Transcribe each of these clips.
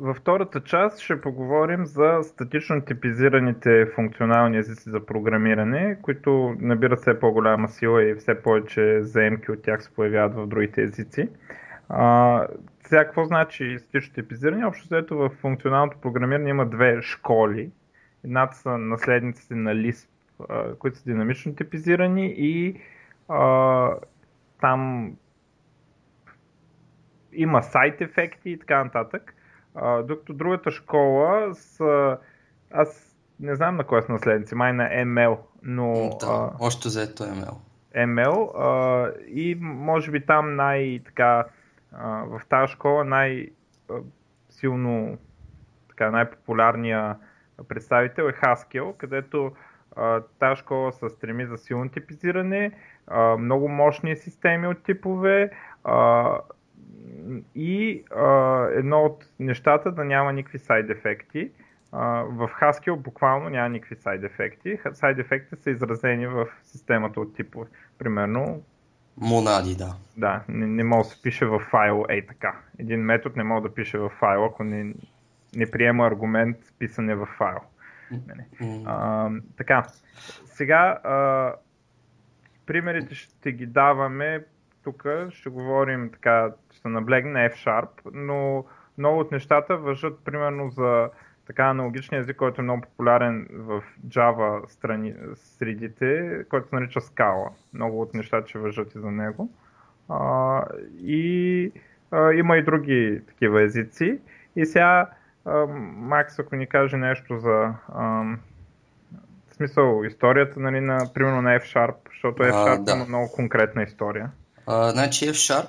Във втората част ще поговорим за статично типизираните функционални езици за програмиране, които набират все по-голяма сила и все повече заемки от тях се появяват в другите езици. Сега какво значи статично типизиране? Общо взето в функционалното програмиране има две школи. Едната са наследниците на LISP, които са динамично типизирани и там има сайт ефекти и така нататък. Докато другата школа са, аз не знам на кой са наследници, май на ML, но... Да, още заето ML. ML и може би там най-така, в тази школа най-силно, така, най-популярния представител е Haskell, където тази школа се стреми за силно типизиране, много мощни системи от типове, и едно от нещата да няма никакви сайд ефекти. В Haskell буквално няма никакви сайд ефекти. Сайд ефекти са изразени в системата от типове. Примерно... монади, да. Да, не може да се пише в файл, ей така. Един метод не може да пише в файл, ако не приема аргумент писане в файл. Така, сега примерите ще ги даваме. Тук ще говорим така, ще наблегне на F#, но много от нещата важат примерно за така аналогичния език, който е много популярен в Java средите, който се нарича Scala. Много от нещата ще важат и за него. Има и други такива езици. И сега Макс, ако ни каже нещо за в смисъл историята, нали, на, примерно на F#, защото F# да. Има много конкретна история. Значи F#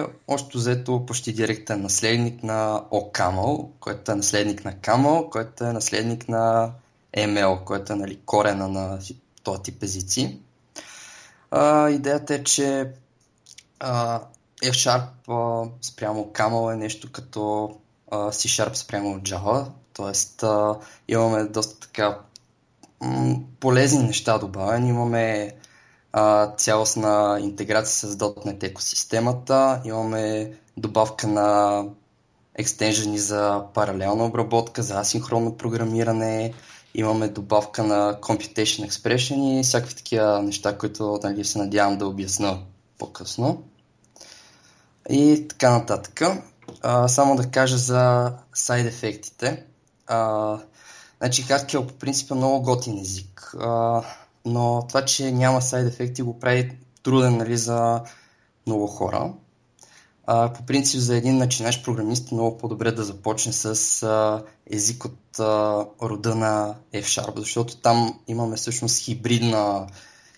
е още взето почти директен наследник на OCaml, който е наследник на Camel, който е наследник на ML, който е, нали, корена на този тип езици. Идеята е, че F# спрямо Camel е нещо като C# спрямо Java, т.е. Имаме доста така полезни неща добавени, имаме цялостна интеграция с .NET екосистемата, имаме добавка на екстенжени за паралелна обработка, за асинхронно програмиране, имаме добавка на computation expression и всякакви такива неща, които, нали, се надявам да обясна по-късно. И така нататък. Само да кажа за сайд ефектите. Значи Haskell по принцип е много готин език, но това, че няма сайд ефекти, го прави труден, нали, за много хора. По принцип за един начинащ програмист е много по-добре да започне с език от рода на F#, защото там имаме всъщност хибридна...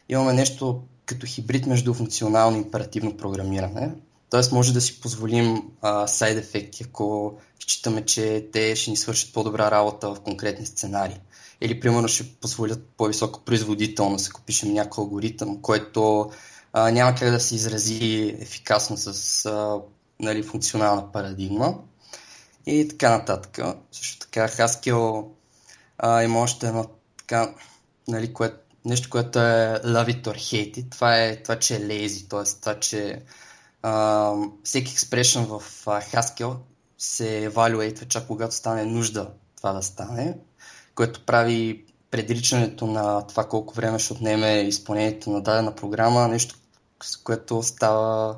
Имаме нещо като хибрид между функционално и императивно програмиране. Т.е. може да си позволим сайд ефекти, ако считаме, че те ще ни свършат по-добра работа в конкретни сценарии. Или, примерно, ще позволят по-висока производителност, ако пишем някой алгоритъм, който няма как да се изрази ефикасно с нали, функционална парадигма. И така нататък. Също така Haskell има още едно така, нали, нещо, което е love it or hate it. Това е това, че е lazy, т.е. това, че всеки експрешън в Haskell се евалюейтва, чак когато стане нужда това да стане, което прави предричането на това колко време ще отнеме изпълнението на дадена програма, нещо, с което става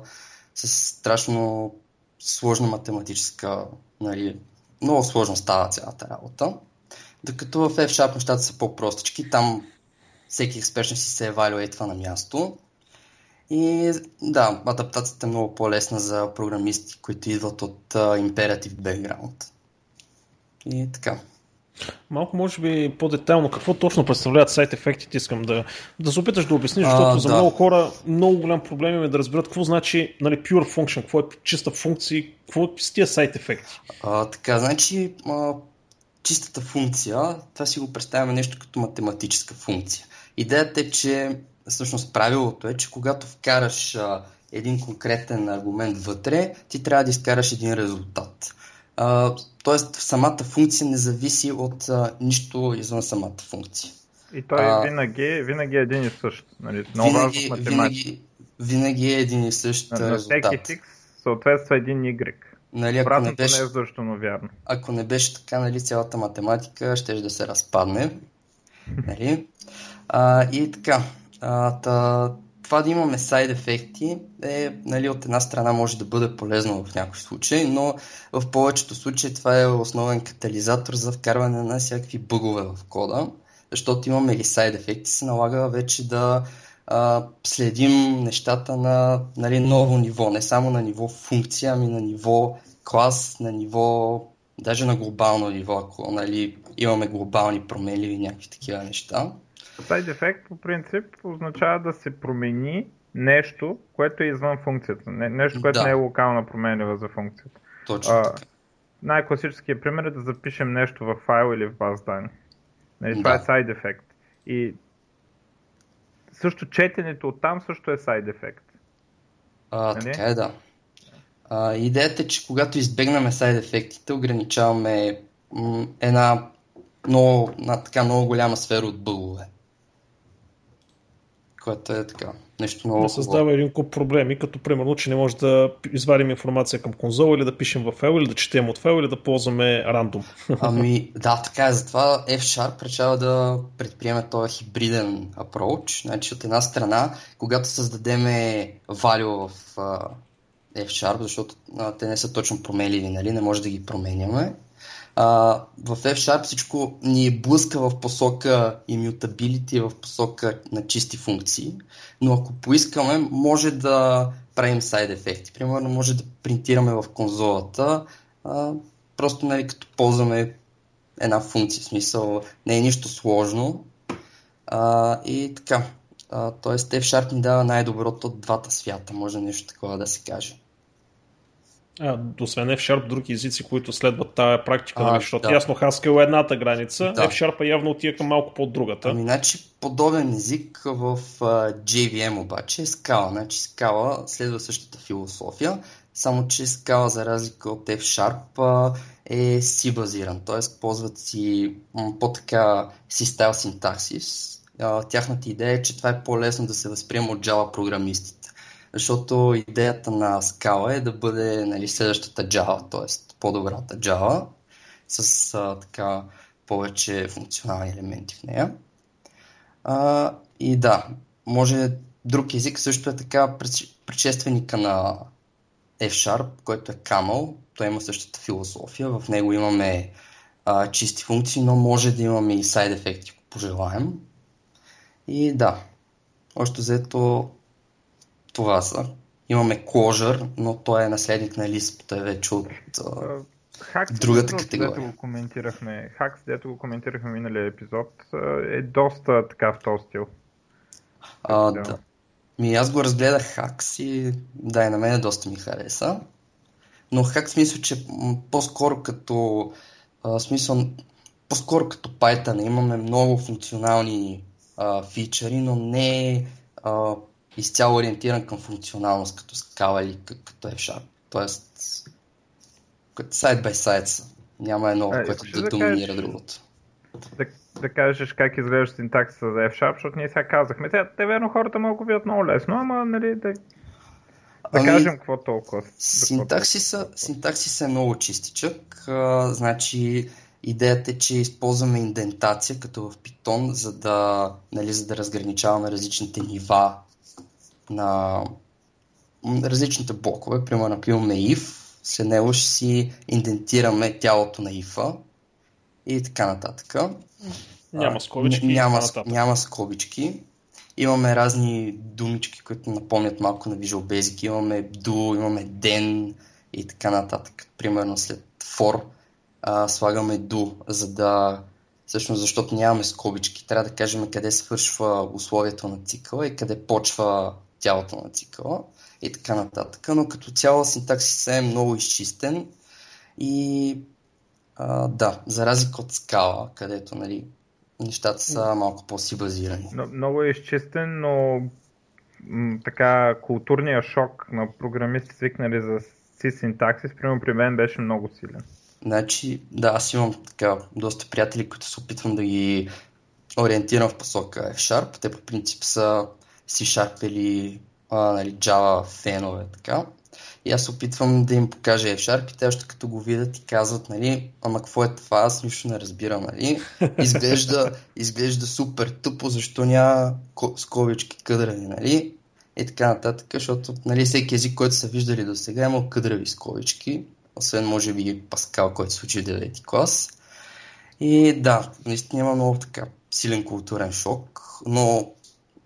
с страшно сложна математическа, нали, много сложно става цялата работа. Докато в F# нещата са по-простички, там всеки експешен си се евалюейтва на място. И да, адаптацията е много по-лесна за програмисти, които идват от imperative background. И така. Малко, може би, по-детайлно какво точно представляват сайд ефектите, искам да се опиташ да обясниш, защото за много хора много голям проблем им е да разберат какво значи, нали, pure function, какво е чиста функция, какво е с тия сайд ефекти. Така, значи чистата функция, това си го представяме нещо като математическа функция. Идеята е, че всъщност правилото е, че когато вкараш един конкретен аргумент вътре, ти трябва да изкараш един резултат. Тоест самата функция не зависи от нищо извън самата функция. И той винаги е един и същ. Нали? Много важно в математика. Винаги е един и същ резултат. На всеки хикс съответства един Y. Нали, ако не беше, не е защото вярно. Ако не беше така, нали, цялата математика ще да се разпадне. Нали? И така, това да имаме сайд ефекти е, нали, от една страна може да бъде полезно в някои случаи, но в повечето случаи това е основен катализатор за вкарване на всякакви бъгове в кода, защото имаме ли сайд ефекти, се налага вече да следим нещата на, нали, ново ниво, не само на ниво функция, ами на ниво клас, на ниво, даже на глобално ниво, ако, нали, имаме глобални промени или някакви такива неща. Сайд ефект по принцип означава да се промени нещо, което е извън функцията, нещо, което не е локална променлива за функцията. Точно така. Най-класическият пример е да запишем нещо в файл или в база данни. Нали, това е сайд ефект. И също четенето оттам също е сайд ефект. Нали? Така е, да. Идеята е, че когато избегнаме сайд ефектите, ограничаваме една много голяма сфера от бъгове. Което е така, нещо много. Не създава един куп проблеми, като примерно, че не може да извадим информация към конзола или да пишем в файл, или да четем от файл, или да ползваме рандом. Ами да, така е, затова F# решава да предприеме този хибриден approach. Значи от една страна, когато създадем value в F#, защото те не са точно променливи, нали? Не може да ги променяме. В F# всичко ни блъска в посока immutability, в посока на чисти функции, но ако поискаме, може да правим сайд ефекти. Примерно може да принтираме в конзолата, просто, нали, като ползваме една функция, в смисъл не е нищо сложно. И така, тоест F# ни дава най-доброто от двата свята, може нещо такова да се каже. Освен F# други езици, които следват тая практика, защото ясно Haskell е едната граница, F# явно отива към малко по-другата. Иначе подобен език в JVM обаче е Scala. Значи Scala следва същата философия, само че Scala за разлика от F# е C базиран, т.е. ползват си по-така C-style синтаксис. Тяхната идея е, че това е по-лесно да се възприема от Java програмистите. Защото идеята на Scala е да бъде, нали, следващата Java, т.е. по-добрата Java, с така повече функционални елементи в нея. И да, може друг език също е така предшественика на F#, който е CAML. Той има същата философия, в него имаме чисти функции, но може да имаме и сайд ефекти, ако пожелаем. И да, още взето това са. Имаме Clojure, но той е наследник на LISP, той е вече от другата категория. Haxe, дето го коментирахме в миналия епизод, е доста така в този стил. Да. Аз го разгледах Haxe и да, и на мен доста ми хареса. Но Haxe мисля, че по-скоро като по-скоро като Python имаме много функционални фичъри, но не изцяло ориентиран към функционалност като Scala или като F#. Тоест, side by side са. Няма едно, което да доминира другото. Да кажеш как изглежда синтаксиса за F#, защото ние сега казахме. Те верно хората малко бият много лесно, ама, нали, да кажем какво толкова. Синтаксиса е много чистичък. Значи, идеята е, че използваме индентация, като в Python, за да разграничаваме различните нива на различните блокове. Примерно, ако имаме if, след него ще си индентираме тялото на if-а и така нататък. Няма скобички. Няма скобички. Имаме разни думички, които напомнят малко на Visual Basic. Имаме do, имаме then и така нататък. Примерно след for слагаме do, за да всъщност, защото нямаме скобички, трябва да кажем къде свършва условието на цикъла и къде почва тялото на цикъла и така нататък. Но като цяло синтаксисът е много изчистен и за разлика от Scala, където, нали, нещата са малко по-си базирани. Много е изчистен, но така културният шок на програмисти, свикнали за C синтаксис, примерно при мен беше много силен. Значи, да, аз имам така доста приятели, които се опитвам да ги ориентирам в посока F#. Те по принцип са C# или Java фенове, така. И аз опитвам да им покажа F#, те още като го видят и казват, нали, ама какво е това, аз нищо не разбирам, нали. Изглежда супер тъпо, защо няма скобички къдрави, нали. И така нататък, защото, нали, всеки език, който са виждали до сега, има къдрави скобички, освен може би Паскал, който се учи 9-ти клас. И да, наистина има много така силен културен шок, но,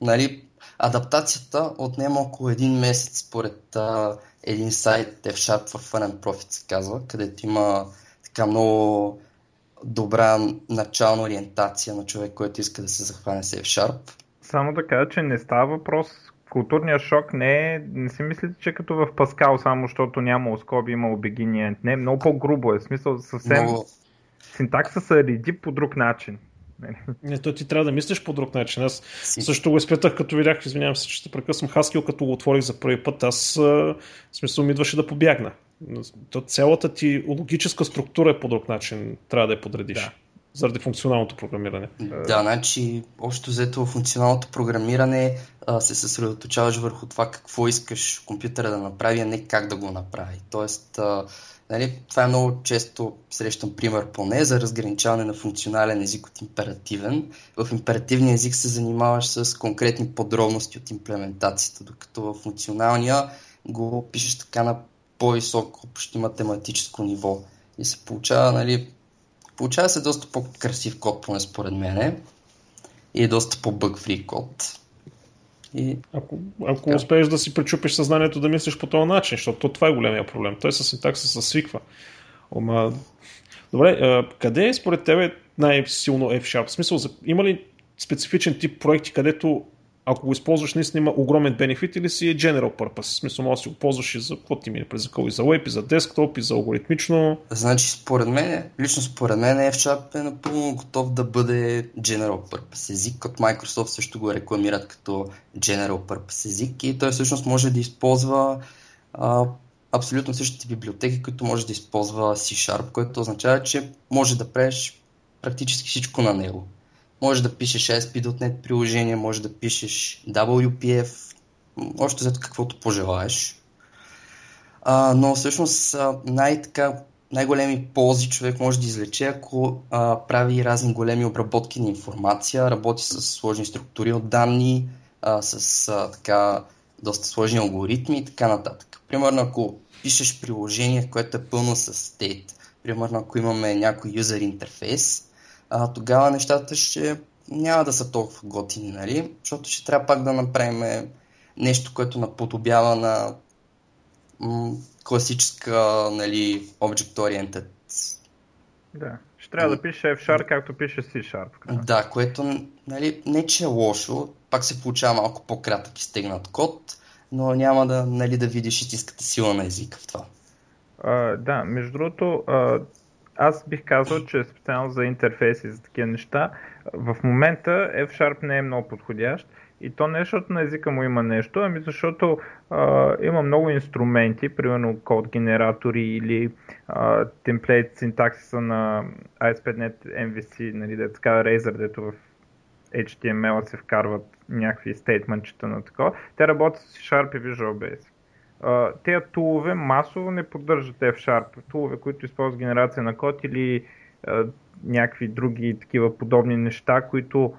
нали, адаптацията отнема около един месец според един сайт, F# в Fun and Profit се казва, където има така много добра начална ориентация на човек, който иска да се захване с F#. Само да кажа, че не става въпрос, културният шок не е, не си мислите, че като в Паскал, само защото няма скоби, има beginning, не, много по-грубо е, в смисъл съвсем много... синтакса се реди по друг начин. Не, то ти трябва да мислиш по друг начин. Аз също го изпитах, като видях, извинявам се, че ще прекъсвам Haskell, като го отворих за първи път, аз в смисъл ми идваше да побягна. То цялата ти логическа структура е по друг начин, трябва да я подредиш. Да. Заради функционалното програмиране. Да, значи, общо взето функционалното програмиране се съсредоточаваш върху това какво искаш компютъра да направи, а не как да го направи. Тоест, нали, това е много често срещан пример поне за разграничаване на функционален език от императивен. В императивния език се занимаваш с конкретни подробности от имплементацията, докато в функционалния го пишеш така на по-високо, почти математическо ниво. И се получава, нали, получава се доста по-красив код, поне според мене, и доста по-бъг-фри код. И... Ако успееш да си пречупиш съзнанието да мислиш по този начин, защото това е големия проблем. Той със синтакса се свиква. Добре, къде е според тебе най-силно F#? В смисъл, има ли специфичен тип проекти, където ако го използваш, наистина има огромен бенефит, или си е general purpose? В смисъл, може да си го ползваш и за какво ти мине през закъл, и за web, и за десктоп, и за алгоритмично. Значи, според мен F# е напълно готов да бъде general purpose език, като Microsoft също го рекламират като general purpose език, и той всъщност може да използва абсолютно същите библиотеки, които може да използва C#, което означава, че може да правиш практически всичко на него. Може да пишеш ASP.NET приложение, може да пишеш WPF, още зато каквото пожелаеш. Но всъщност най-големи ползи човек може да излече, ако прави разни големи обработки на информация, работи с сложни структури от данни, с доста сложни алгоритми и така нататък. Примерно, ако пишеш приложение, което е пълно с state, примерно ако имаме някой user интерфейс, тогава нещата ще няма да са толкова готини, нали? Защото ще трябва пак да направим нещо, което наподобява на класическа, нали, object-oriented. Да, ще трябва да пише F#, както пише C#. Да, което, нали, не че е лошо, пак се получава малко по-кратък и стегнат код, но няма да, нали, да видиш истинската сила на езика в това. Да, между другото... Аз бих казал, че специално за интерфейси и за такива неща, в момента F# не е много подходящ, и то не защото на езика му има нещо, ами защото има много инструменти, примерно код генератори или темплейт синтаксиса на ASP.NET MVC, нали, да е така Razor, дето в HTML се вкарват някакви стейтментчета на такова. Те работят с C# и Visual Basic. Те тулове масово не поддържат F#, тулове, които използват генерация на код или някакви други такива подобни неща, които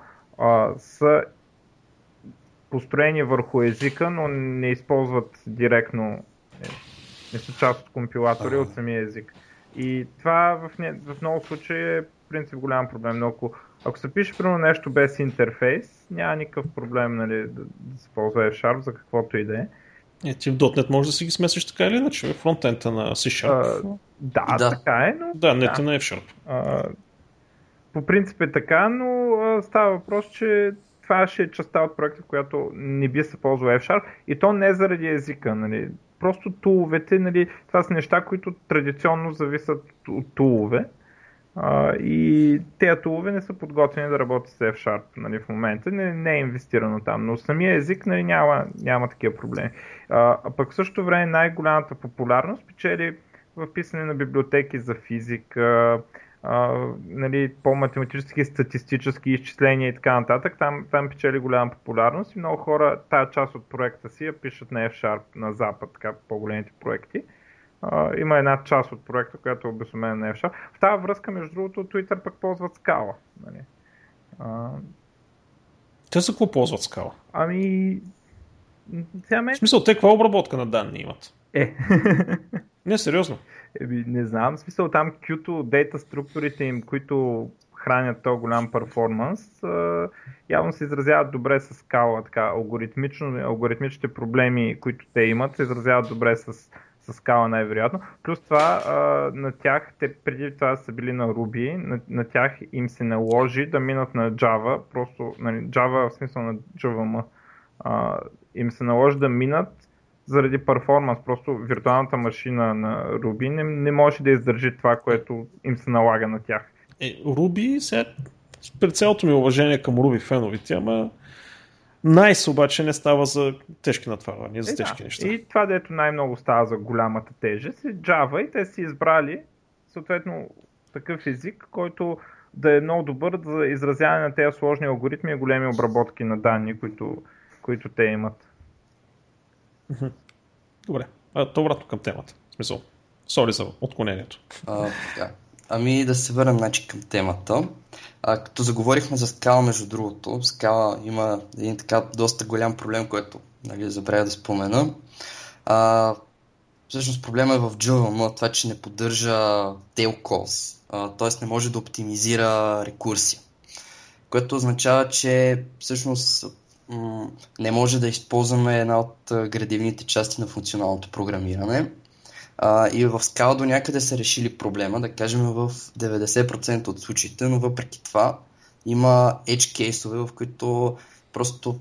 са построени върху езика, но не използват директно, не са част от компилатори, от самия език. И това в много случаи е принцип голям проблем, но ако се пише примерно нещо без интерфейс, няма никакъв проблем, нали, да се ползва F# за каквото и да е. Ти в .NET може да си ги смесиш така или иначе, фронтента на C#. Да, така е, но... Да, .NET на F#. По принцип е така, но става въпрос, че това ще е частта от проекта, в която не би се ползвал F#, и то не заради езика, нали. Просто туловете, нали, това са неща, които традиционно зависят от тулове, и тези тулове не са подготвени да работят с F#, нали, в момента, не е инвестирано там, но самия език, нали, няма такива проблеми. А пък в същото време най-голямата популярност печели в писане на библиотеки за физика, нали, по-математически, статистически изчисления и така нататък. Там печели голяма популярност и много хора тая част от проекта си я пишат на F# на Запад, така по-големите проекти. Има една част от проекта, която е обесумена на F#. В тази връзка, между другото, Twitter пък ползват Scala. Нали. Те за какво ползват Scala? Ами... В смисъл, те каква обработка на данни имат? Не, сериозно. Не знам, в смисъл там Q-то, дейта структурите им, които хранят този голям перформанс, явно се изразяват добре с Scala, така алгоритмичните проблеми, които те имат, се изразяват добре с Scala най-вероятно. Плюс това на тях, те преди това са били на Ruby, на тях им се наложи да минат на Java, просто нали, Java в смисъл на JVM, им се наложи да минат заради перформанс, просто виртуалната машина на Ruby не може да издържи това, което им се налага на тях. Ruby, сега, пред цялото ми уважение към Ruby феновите, ама най-се обаче не става за тежки натварвания, за тежки неща. И това, дето най-много става за голямата тежест е Java и те си избрали съответно такъв език, който да е много добър за изразяване на тези сложни алгоритми и големи обработки на данни, които те имат. Добре, то обратно към темата. В смисъл, сори за отклонението. Ами да се върнем към темата. Като заговорихме за Scala, между другото, Scala има един така доста голям проблем, който нали, забравя да спомена. Всъщност проблема е в JVM, това, че не поддържа tail calls, т.е. не може да оптимизира рекурсия, което означава, че всъщност не може да използваме една от градивните части на функционалното програмиране. И в Scala до някъде са решили проблема, да кажем в 90% от случаите, но въпреки това има edge кейсове, в които просто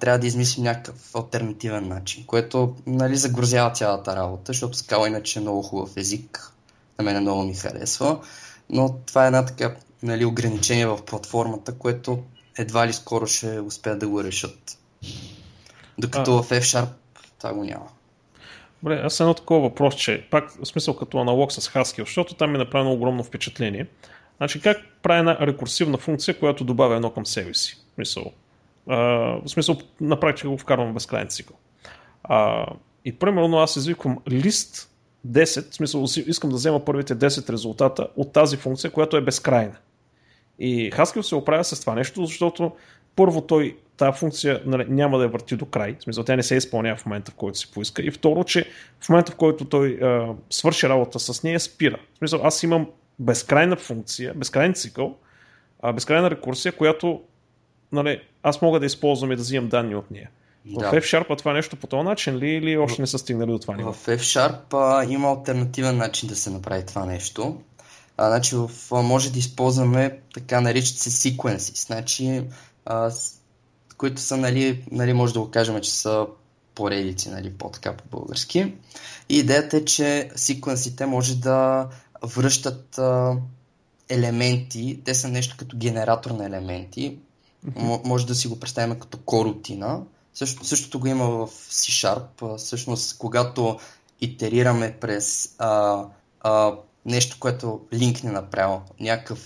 трябва да измислим някакъв алтернативен начин, което нали, загрозява цялата работа, защото Scala иначе е много хубав език, на мен много ми харесва, но това е една така нали, ограничение в платформата, което едва ли скоро ще успеят да го решат. Докато в F# това го няма. Добре, аз едно такова въпрос, че пак в смисъл като аналог с Haskell, защото там ми направи огромно впечатление. Значи как прави една рекурсивна функция, която добавя едно към себе си? В смисъл на практика го вкарвам в безкрайен цикъл. И примерно аз извиквам лист 10, в смисъл искам да взема първите 10 резултата от тази функция, която е безкрайна. И Haskell се оправя с това нещо, защото първо тази функция няма да я върти до край, в смисъл тя не се изпълнява в момента, в който се поиска, и второ, че в момента, в който той свърши работа с нея, спира. В смисъл аз имам безкрайна функция, безкрайен цикъл, безкрайна рекурсия, която нали, аз мога да използвам и да взимам данни от нея. Да. В F# това нещо по този начин ли или още не са стигнали до това ниво? В F# има алтернативен начин да се направи това нещо. Значи може да използваме така наричат се sequences, значи, които са, нали, може да го кажем, че са поредици, нали, по-така по-български. И идеята е, че sequences-ите може да връщат елементи, те са нещо като генератор на елементи, може да си го представим като корутина. Същото го има в C#, всъщност когато итерираме през нещо, което LINQ не направил, някакъв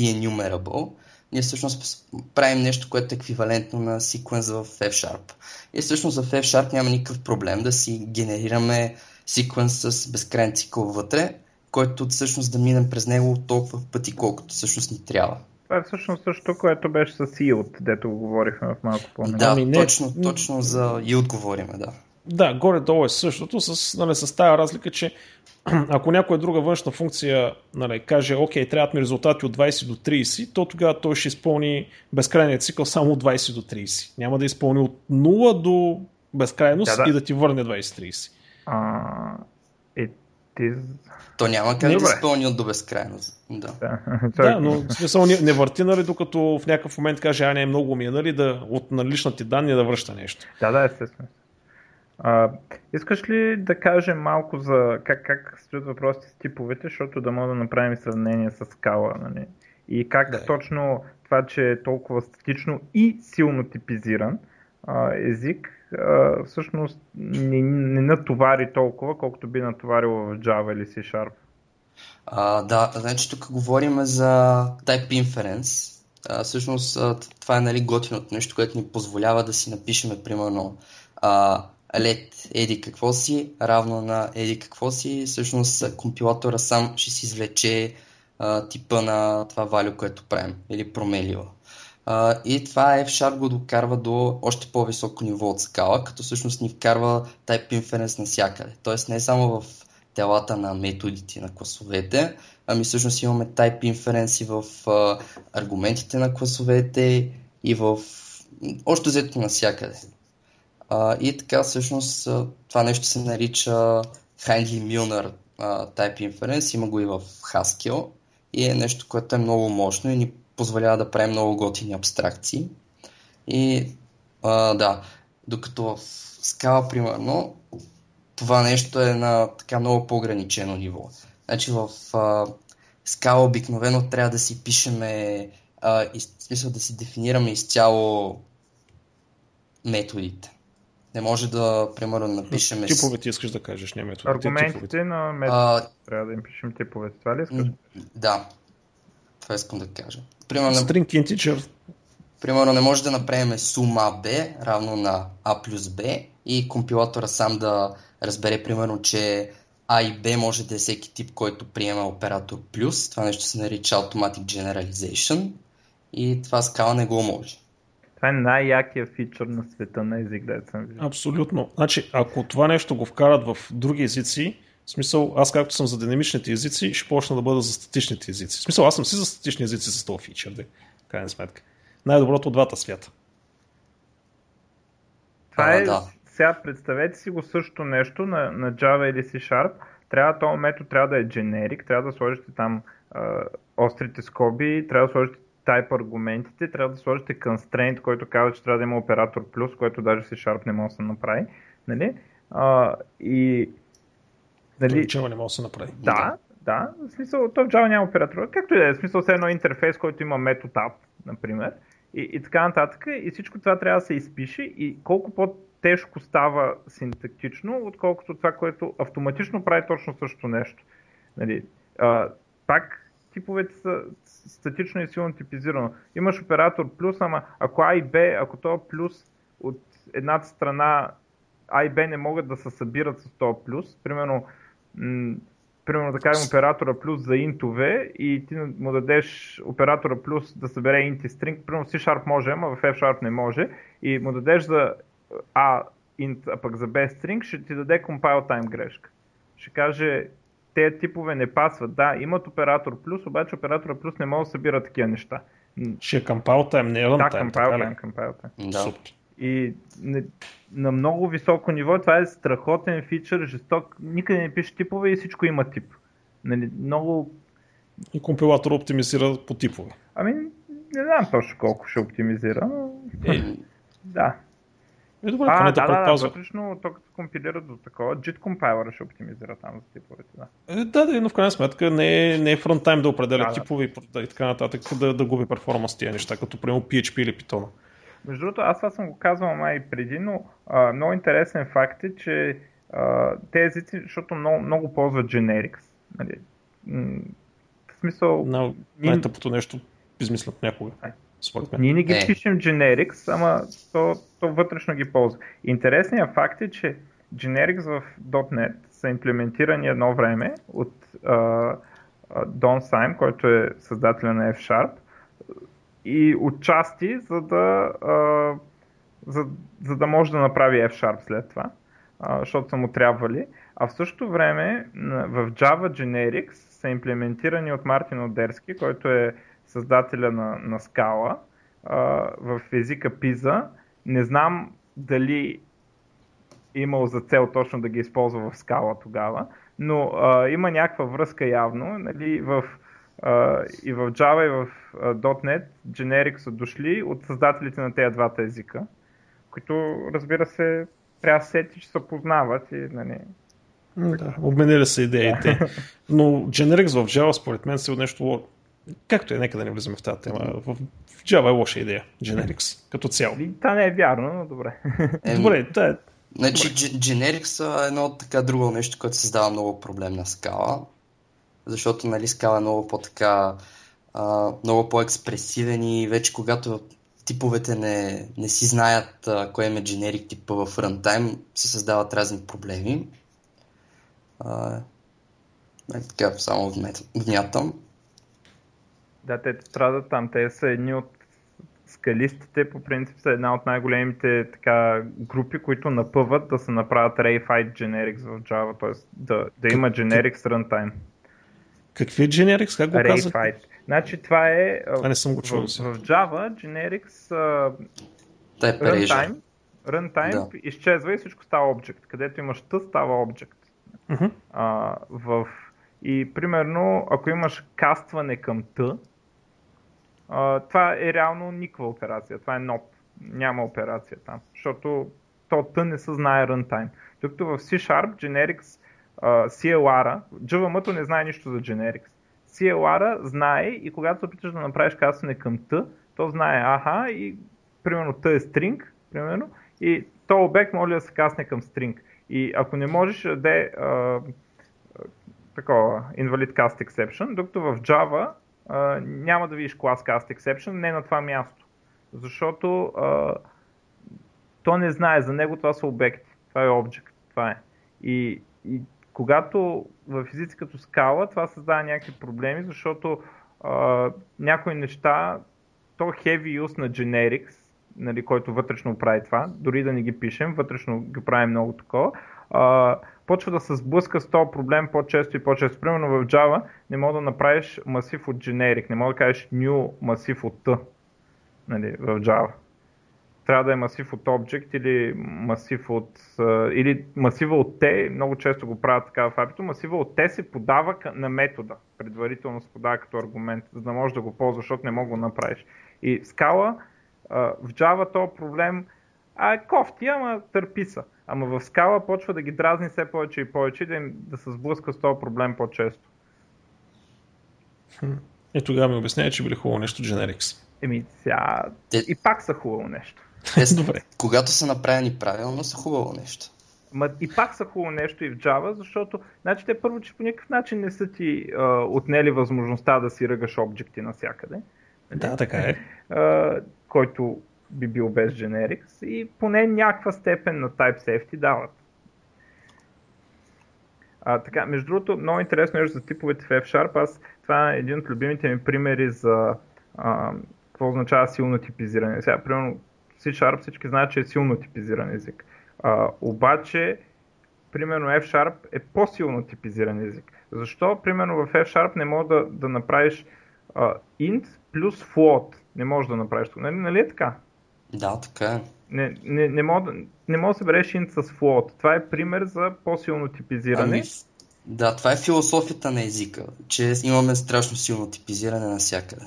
enumerable, ние всъщност правим нещо, което е еквивалентно на sequence в F#. И всъщност в F# няма никакъв проблем да си генерираме sequence с безкрайен цикъл вътре, който всъщност да минем през него толкова пъти, колкото всъщност ни трябва. Това е всъщност също, което беше с yield, дето го говорихме в малко по-нема. Да, точно за yield говорим, да. Да, горе-долу е същото, с тая разлика, че ако някоя друга външна функция нали, каже, окей, трябват ми резултати от 20 до 30, то тогава той ще изпълни безкрайния цикъл само от 20 до 30. Няма да изпълни от 0 до безкрайност и да ти върне 20-30. То няма как да изпълни от до безкрайност. Да, но в смисъл не върти, нали, докато в някакъв момент каже, не е много ми е, нали, от наличните данни да връща нещо. Да, естествено. Искаш ли да кажем малко за как стоят въпросите с типовете, защото да мога да направим сравнение с Scala, нали? И как точно това, че е толкова статично и силно типизиран език, всъщност не натовари толкова, колкото би натоварило в Java или C#. Да, значи тук говорим за Type Inference. Всъщност това е, нали, готиното нещо, което ни позволява да си напишем, примерно, let еди какво си, равно на еди какво си. Всъщност компилатора сам ще си извлече типа на това value, което правим, или променлива. И това F# го докарва до още по-високо ниво от Scala, като всъщност ни вкарва Type Inference навсякъде. Тоест не само в телата на методите, на класовете, ами всъщност имаме Type Inference и в аргументите на класовете и в още взето навсякъде. И така всъщност това нещо се нарича Hindley-Milner Type Inference, има го и в Haskell и е нещо, което е много мощно и ни позволява да правим много готини абстракции. И да, докато в Scala, примерно, това нещо е на така много по-ограничено ниво. Значи в Scala обикновено трябва да си пишеме, смисъл да си дефинираме изцяло методите. Не може да, примерно, напишеме... Типовете искаш да кажеш, не методите. Аргументите на методите трябва да им пишем типовете. Това ли искаш? Да, това искам да кажа. Примерно, string integer. Примерно не може да направим сума b равно на a плюс b и компилатора сам да разбере, примерно, че а и b може да е всеки тип, който приема оператор плюс. Това нещо се нарича Automatic Generalization и това Scala не го може. Това е най-якия фичър на света на език, да съм виждал. Абсолютно. Значи, ако това нещо го вкарат в други езици, в смисъл, аз както съм за динамичните езици, ще почна да бъда за статичните езици. В смисъл, аз съм си за статични езици с този фичър, де. Крайна сметка. Най-доброто от двата свята. Това е... Да. Сега представете си го същото нещо на Java или C#. Този метод трябва да е generic, трябва да сложите там острите скоби, трябва да сложите type аргументите, трябва да сложите constraint, който казва, че трябва да има оператор плюс, който даже в C# не може да се направи. Нали? И... Нали... Java не може да се направи. Да. В смисъл, то в Java няма оператор. Както и да е, в смисъл все едно интерфейс, който има метод app, например, и така нататък. И всичко това трябва да се изпише и колко по-тежко става синтактично, отколкото това, което автоматично прави точно същото нещо. Нали, пак типовете са статично и силно типизирано. Имаш оператор плюс, ама ако А и Б, ако то е плюс от едната страна, А и Б не могат да се събират с този плюс. Примерно да кажем оператора плюс за интове и ти му дадеш оператора плюс да събере инти стринг. Примерно в C# може, ама в F# не може. И му дадеш за A int, а пък за B string, ще ти даде compile time грешка. Ще каже, те типове не пасват. Да, имат оператор плюс, обаче оператора плюс не може да събира такива неща. Ще е compile time, не runtime. Да, compile time. Да. И на много високо ниво това е страхотен фичър, жесток. Никъде не пише типове и всичко има тип. Нали, много... И компилатор оптимизира по типове. Не знам точно колко ще оптимизира, но... Да. Добре, вътрешно то като компилира до такова, JIT компайлера ще оптимизира там за типовете. Да, но в крайна сметка не е фронттайм да определя типове и така нататък, да губи перформанс тия неща, като примерно PHP или Python. Между другото, аз това съм го казвал май преди, но много интересен факт е, че тези езици, защото много ползват generics. Нали? В смисъл... Най-тъпото нещо измислят някога. Ние не ги пишем generics, ама то вътрешно ги ползва. Интересният факт е, че generics в .NET са имплементирани едно време от Don Syme, който е създателя на F#, и отчасти, за да може да направи F# след това, защото са му трябвали. А в същото време в Java generics са имплементирани от Мартин Одерски, който е създателя на Scala, в езика Pisa. Не знам дали имал за цел точно да ги използва в Scala тогава, но има някаква връзка явно. Нали, и в Java, и в .NET generics са дошли от създателите на тези двата езика, които, разбира се, трябва да сети, че се познават и... Нали, да, обменили са идеите. Но generics в Java, според мен, са от нещо... Както е, нека да не влизаме в тази тема. В Java е лоша идея, generics, като цяло. Та не е вярно, но добре. Добре, да е... Значи, generics е едно така друго нещо, което създава много проблем на Scala. защото нали, Scala е много по-така, много по-експресивен и вече когато типовете не си знаят кой е generic типа в runtime, се създават разни проблеми. Така, само вмятам. Да, те страдат там. Те са едни от скалистите, по принцип са една от най-големите така, групи, които напъват да се направят reified generics в Java, т.е. да има generics runtime. Какви generics? Как го казах? Reified. Значи това е в Java generics runtime да. Изчезва и всичко става object. Където имаш T става object. Uh-huh. И примерно, ако имаш кастване към T, това е реално никаква операция, това е NOP, няма операция там, защото то T не се знае runtime. Докато в C# generics CLR-а, JVM-то не знае нищо за generics. CLR-а знае и когато се опиташ да направиш кастване към T, то знае аха и примерно T е string, примерно, и то обект може да се касне към string. И ако не можеш да е такова invalid cast exception, докато в Java няма да видиш клас cast exception, не на това място, защото то не знае, за него това са обекти, това е object, това е. И когато в езици като Scala, това създава някакви проблеми, защото някои неща, то heavy use на generics, нали, който вътрешно прави това, дори да не ги пишем, вътрешно ги правим много такова, почва да се сблъска с този проблем по-често и по-често. Примерно в Java не мога да направиш масив от generic, не мога да кажеш new масив от T, нали, в Java. Трябва да е масив от object или масив от... или масива от T, много често го правят така в апито, масива от T се подава на метода, предварително се подава като аргумент, за да можеш да го ползваш, защото не мога да го направиш. И в Scala, в Java този проблем кофти, ама търпи са. Ама в Scala почва да ги дразни все повече и повече, да се сблъска с този проблем по-често. И тогава ми обяснява, че били хубаво нещо generics. И пак са хубаво нещо. Добре. Когато са направени правилно, са хубаво нещо. И пак са хубаво нещо и в Java, защото значи, те първо, че по някакъв начин не са ти отнели възможността да си ръгаш обжекти навсякъде. Да, така е. Който би бил без generics и поне някаква степен на type safety дават. Така, между другото, много интересно е за типовете в F#. Това е един от любимите ми примери за какво означава силно типизиране. Сега, примерно, C# всички знаят, че е силно типизиран език. Обаче, примерно F# е по-силно типизиран език. Защо? Примерно в F# не мога да направиш int плюс float. Не можеш да направиш това. Нали е така? Да, така е. Не мога да събереш int с float. Това е пример за по-силно типизиране. Да, това е философията на езика, че имаме страшно силно типизиране навсякъде.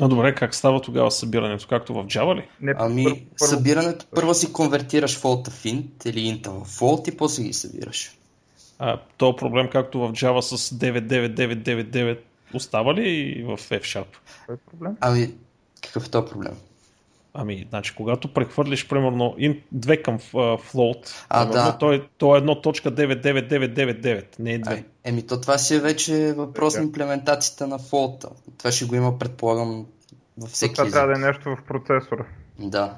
Добре, как става тогава събирането? Както в Java ли? Събирането първо си конвертираш float в int или int в float и после ги събираш. То проблем както в Java с 99999 остава ли и в F#? Какъв е този проблем? Значи, когато прехвърлиш, примерно, int 2 към float, то е 1.99999, не е 2. То това си е вече въпрос на имплементацията на float-а. Това ще го има, предполагам, във всеки език. Това трябва да е нещо в процесора. Да.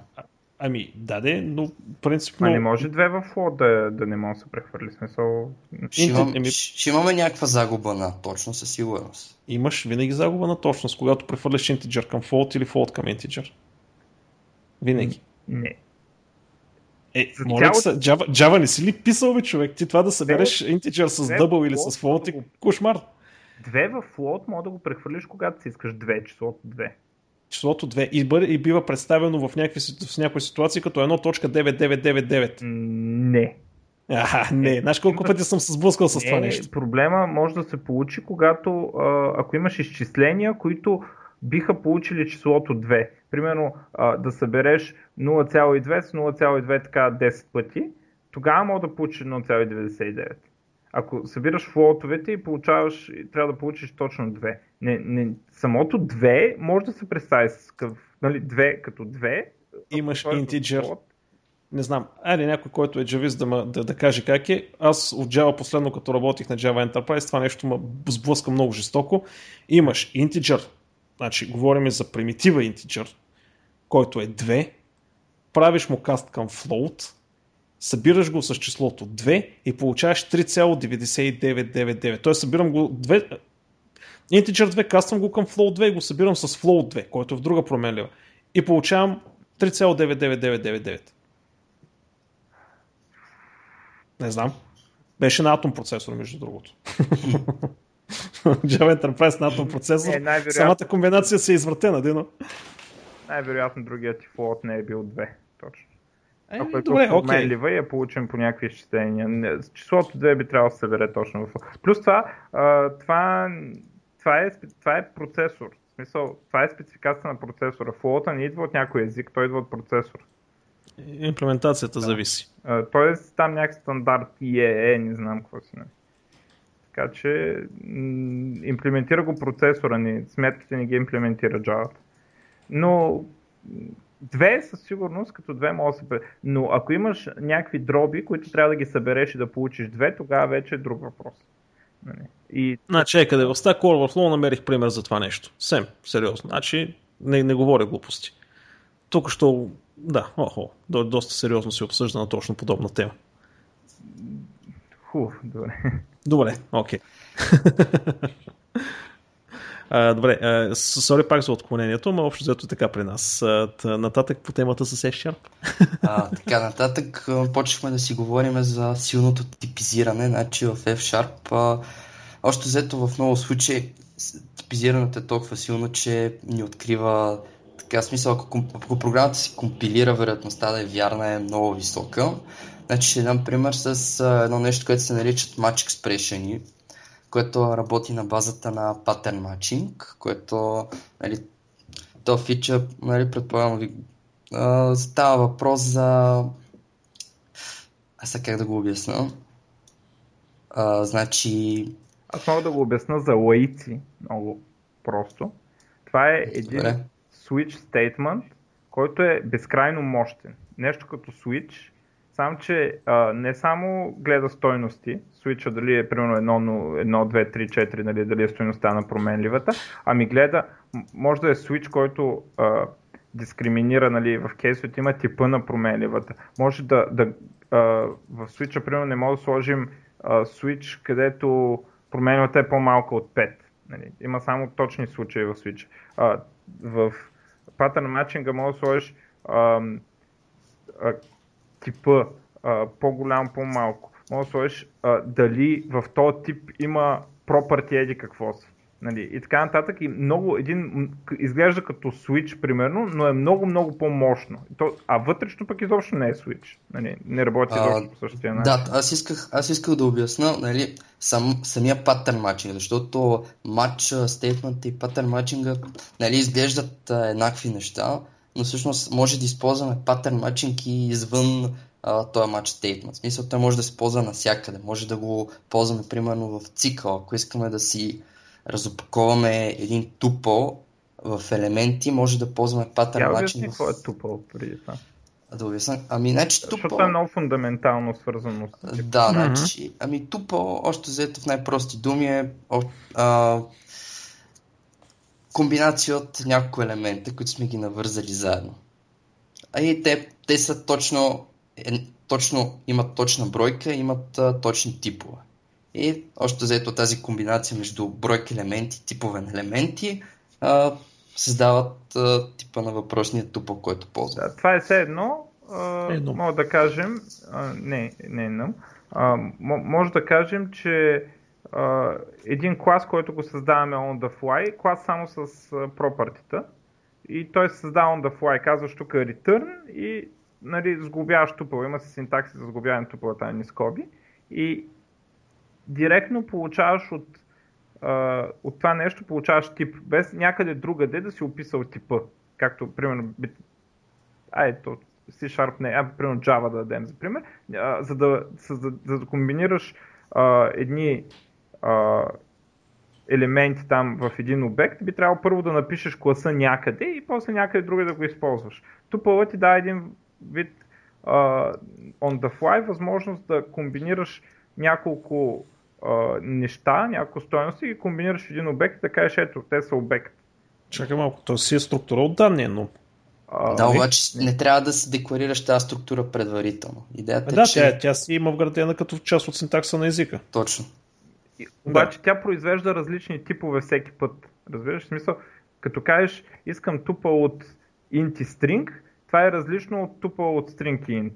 Но принципно... не може 2 в float да не може да се прехвърли, смисъл... Ще имаме някаква загуба на точност, със сигурност. Имаш винаги загуба на точност, когато прехвърляш integer към float или float към integer. Винаги. Не. Java не си ли писал, бе, човек? Ти това да събереш integer с double или с float е кошмар. 2 в float може да го прехвърлиш, когато си искаш 2, числото 2. Числото 2 и бива представено в някои ситуации като 1.9999. Не. Не. Знаеш колко пъти съм се сблъскал с това нещо? Проблема може да се получи, когато ако имаш изчисления, които биха получили числото 2. Примерно да събереш 0.2 с 0.2 така 10 пъти, тогава може да получиш 1.99. Ако събираш флотовете и получаваш, трябва да получиш точно 2. Самото 2 може да се представи с 2 като 2. Имаш integer не знам, айде някой, който е джавист да каже как е. Аз от Java последно, като работих на Java Enterprise, това нещо ме сблъска много жестоко. Имаш интеджър, значи говорим за примитива интеджър, който е 2, правиш му каст към float, събираш го с числото 2 и получаваш 3,9999. Т.е. събирам го 2, интеджър 2, кастам го към float 2 и го събирам с float 2, който е в друга променлива. И получавам 3,99999. Не знам. Беше на атом процесор, между другото. Java Enterprise на атом процесор. Самата комбинация се е извратена, Дино. Най-вероятно другият ти float не е бил 2. Точно. Ако е променлива и е получен по някакви изчисления. Числото 2 би трябвало да се събере точно в float. Плюс това е процесор. В смисъл, това е спецификация на процесора. Float-а не идва от някой език, той идва от процесора. Имплементацията зависи. Тоест там някакъв стандарт IEEE, не знам какво си. Така че имплементира го процесора ни, сметките не ги имплементира Java. Но две със сигурност, като две може да се... Но ако имаш някакви дроби, които трябва да ги събереш и да получиш две, тогава вече е друг въпрос. И... Значи е къде в Stack Overflow намерих пример за това нещо. Сем, сериозно. Значи не говоря глупости. Тук що... Да, доста сериозно се обсъжда на точно подобна тема. Добре, окей. Добре, сори пак за отклонението, но общо взето така при нас. Нататък по темата с F#. Така, нататък почнахме да си говорим за силното типизиране, значи в F#. Още взето в много случаи типизирането е толкова силно, че ни открива. Така, смисъл, ако програмата се компилира, вероятността да е вярна е много висока. Значи ще дам пример с едно нещо, което се наричат match expression, което работи на базата на pattern matching, което, нали, то фича, нали, предполагам ви, става въпрос за... Аз сега как да го обясна? Значи... Аз мога да го обясна за лаици, много просто. Това е един... Добре. Switch statement, който е безкрайно мощен. Нещо като switch, само че не само гледа стойности, switch-а дали е примерно 1, 2, 3, 4, нали, дали е стойността на променливата, ами гледа, може да е switch, който дискриминира, нали, в кейсовете има типа на променливата. Може в switch-а примерно не може да сложим switch, където променливата е по-малка от 5. Нали. Има само точни случаи в switch. В pattern matching може да сложиш типа по-голям, по-малко. Може да сложиш дали в този тип има property еди какво са. Нали? И така нататък. И много един изглежда като switch примерно, но е много-много по-мощно. А вътрешно пък изобщо не е switch. Нали? Не работи изобщо по същия начин. Да, аз исках да обясна, нали, самия pattern matching, защото match statement и pattern matching, нали, изглеждат еднакви неща, но всъщност може да използваме pattern matching и извън този match statement. В смисъл, той може да се ползва навсякъде. Може да го ползваме примерно в цикъл, ако искаме да си разопаковаме един тупъл в елементи, може да ползваме pattern matching. Какво е тупъл преди това? Да обясня. Ами, значи тупъл... Защото е много фундаментално свързано с това. Да, значи, ами тупъл, още взето в най-прости думи, е комбинация от няколко елемента, които сме ги навързали заедно. А и те са точно имат точна бройка, имат точни типове. И още заето тази комбинация между бройки елементи и типове на елементи създават типа на въпросния тупъл, който ползва. Да, това е все едно. Мога да кажем, може да кажем, че един клас, който го създаваме on the fly, клас само с property-та, и той се създава on the fly, казваш тук return и, нали, сглобяваш тупъл. Има се синтакси за сглобяване на тупъл, тайни скоби, и директно получаваш от това нещо, получаваш тип, без някъде другаде да си описал типа, както примерно C# не, примерно Java да дадем за пример, за да комбинираш едни елементи там в един обект, би трябвало първо да напишеш класа някъде и после някъде друга да го използваш. Тупълът ти дава един вид on the fly възможност да комбинираш няколко неща, няколко стойности и ги комбинираш в един обект и да кажеш, ето, те са обект. Чакай малко, това си е структура от данни, но... Да, обаче не трябва да се декларираш тази структура предварително. Идеята да, е, че... тя си има вградена като част от синтакса на езика. Точно. И, обаче да. Тя произвежда различни типове всеки път. Разбираш в смисъл? Като кажеш, искам тупъл от int и string, това е различно от тупъл от string и int.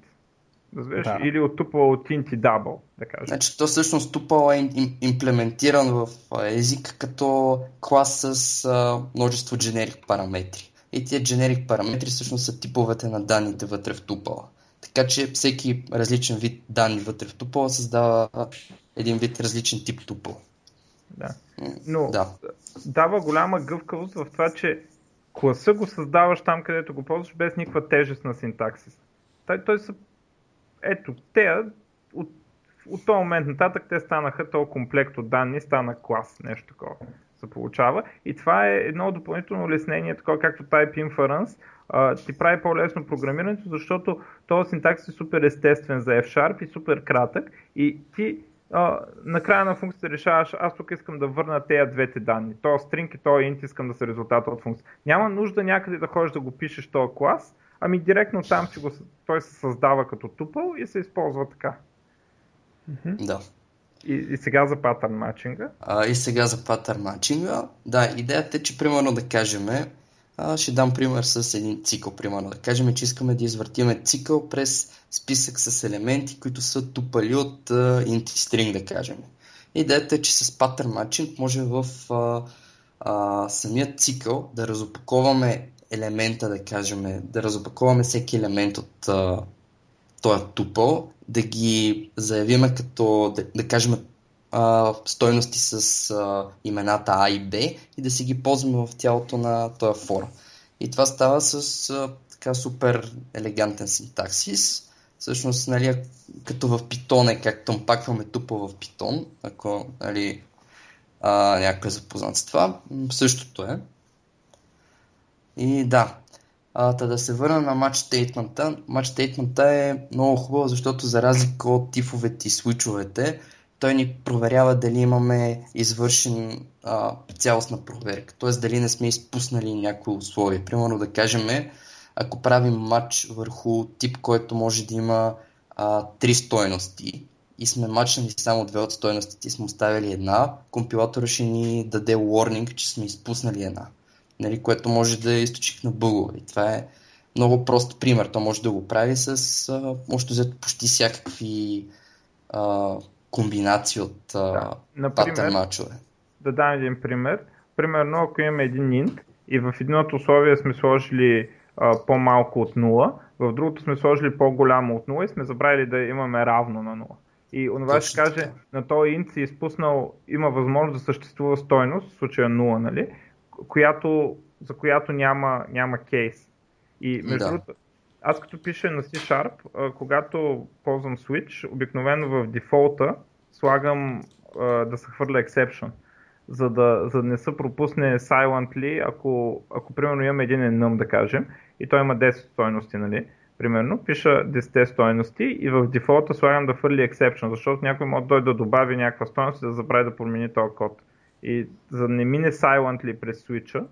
Разбираш? Да. Или от тупъл от int и double, да кажеш. Значи то всъщност тупъл е имплементиран в език като клас с множество generic параметри. И тия generic параметри всъщност са типовете на данните вътре в тупъла. Така че всеки различен вид данни вътре в тупъла създава един вид различен тип тупъл. Да. Но да. Дава голяма гъвкавост в това, че класа го създаваш там, където го ползваш, без никаква тежест на синтаксис. Той са... Ето, те от този момент нататък те станаха този комплект от данни, стана клас, нещо такова. Получава. И това е едно допълнително улеснение, такова както Type Inference. Ти прави по-лесно програмирането, защото този синтакс е супер естествен за F# и супер кратък. И ти накрая на функцията решаваш, аз тук искам да върна тези двете данни. Тоя string и тоя int искам да са резултата от функция. Няма нужда някъде да ходиш да го пишеш този клас, ами директно там той се създава като тупъл и се използва така. Да. И сега за патърн матчинга. Да, идеята е, че примерно да кажем, ще дам пример с един цикъл, примерно да кажем, че искаме да извъртиме цикъл през списък с елементи, които са тупали от int string, да кажем. Идеята е, че с патърн матчинг може в самия цикъл да разопаковаме елемента, да кажем, да разопаковаме всеки елемент от този тупъл, да ги заявиме като, да кажем, стойности с имената А и Б и да си ги ползваме в тялото на този фора. И това става с така супер елегантен синтаксис. Всъщност, нали, като в Python е, както тъмпакваме тупъл в Python, ако нали, някой е запознат с това, същото е. И да. Та да се върна на match statement-а. Match statement-а е много хубаво, защото за разлика от тифовете и switch-овете, той ни проверява дали имаме извършен цялостна проверка. Т.е. дали не сме изпуснали някои условия. Примерно да кажем, ако правим матч върху тип, който може да има 3 стойности и сме матчнали само 2 от стойностите и сме оставили една, компилатора ще ни даде warning, че сме изпуснали една. Нали, което може да е източник на бъгове. Това е много прост пример. То може да го прави с общо взето почти всякакви комбинации от патърн мачове. Да дам един пример. Примерно, ако имаме един int и в едното условие сме сложили по-малко от 0, в другото сме сложили по-голямо от 0 и сме забравили да имаме равно на 0. И онова ще каже, на този int си изпуснал, има възможност да съществува стойност, в случая 0, нали? За която няма кейс. И между другото, аз като пиша на C#, когато ползвам switch, обикновено в дефолта слагам да се хвърля exception, за да не се пропусне silently, ако примерно имам един enum, да кажем, и той има 10 стойности, нали? Примерно, пиша 10 стойности и в дефолта слагам да хвърли exception, защото някой може да добави някаква стойност и да забрави да промени този код. И за да не мине silently през свича,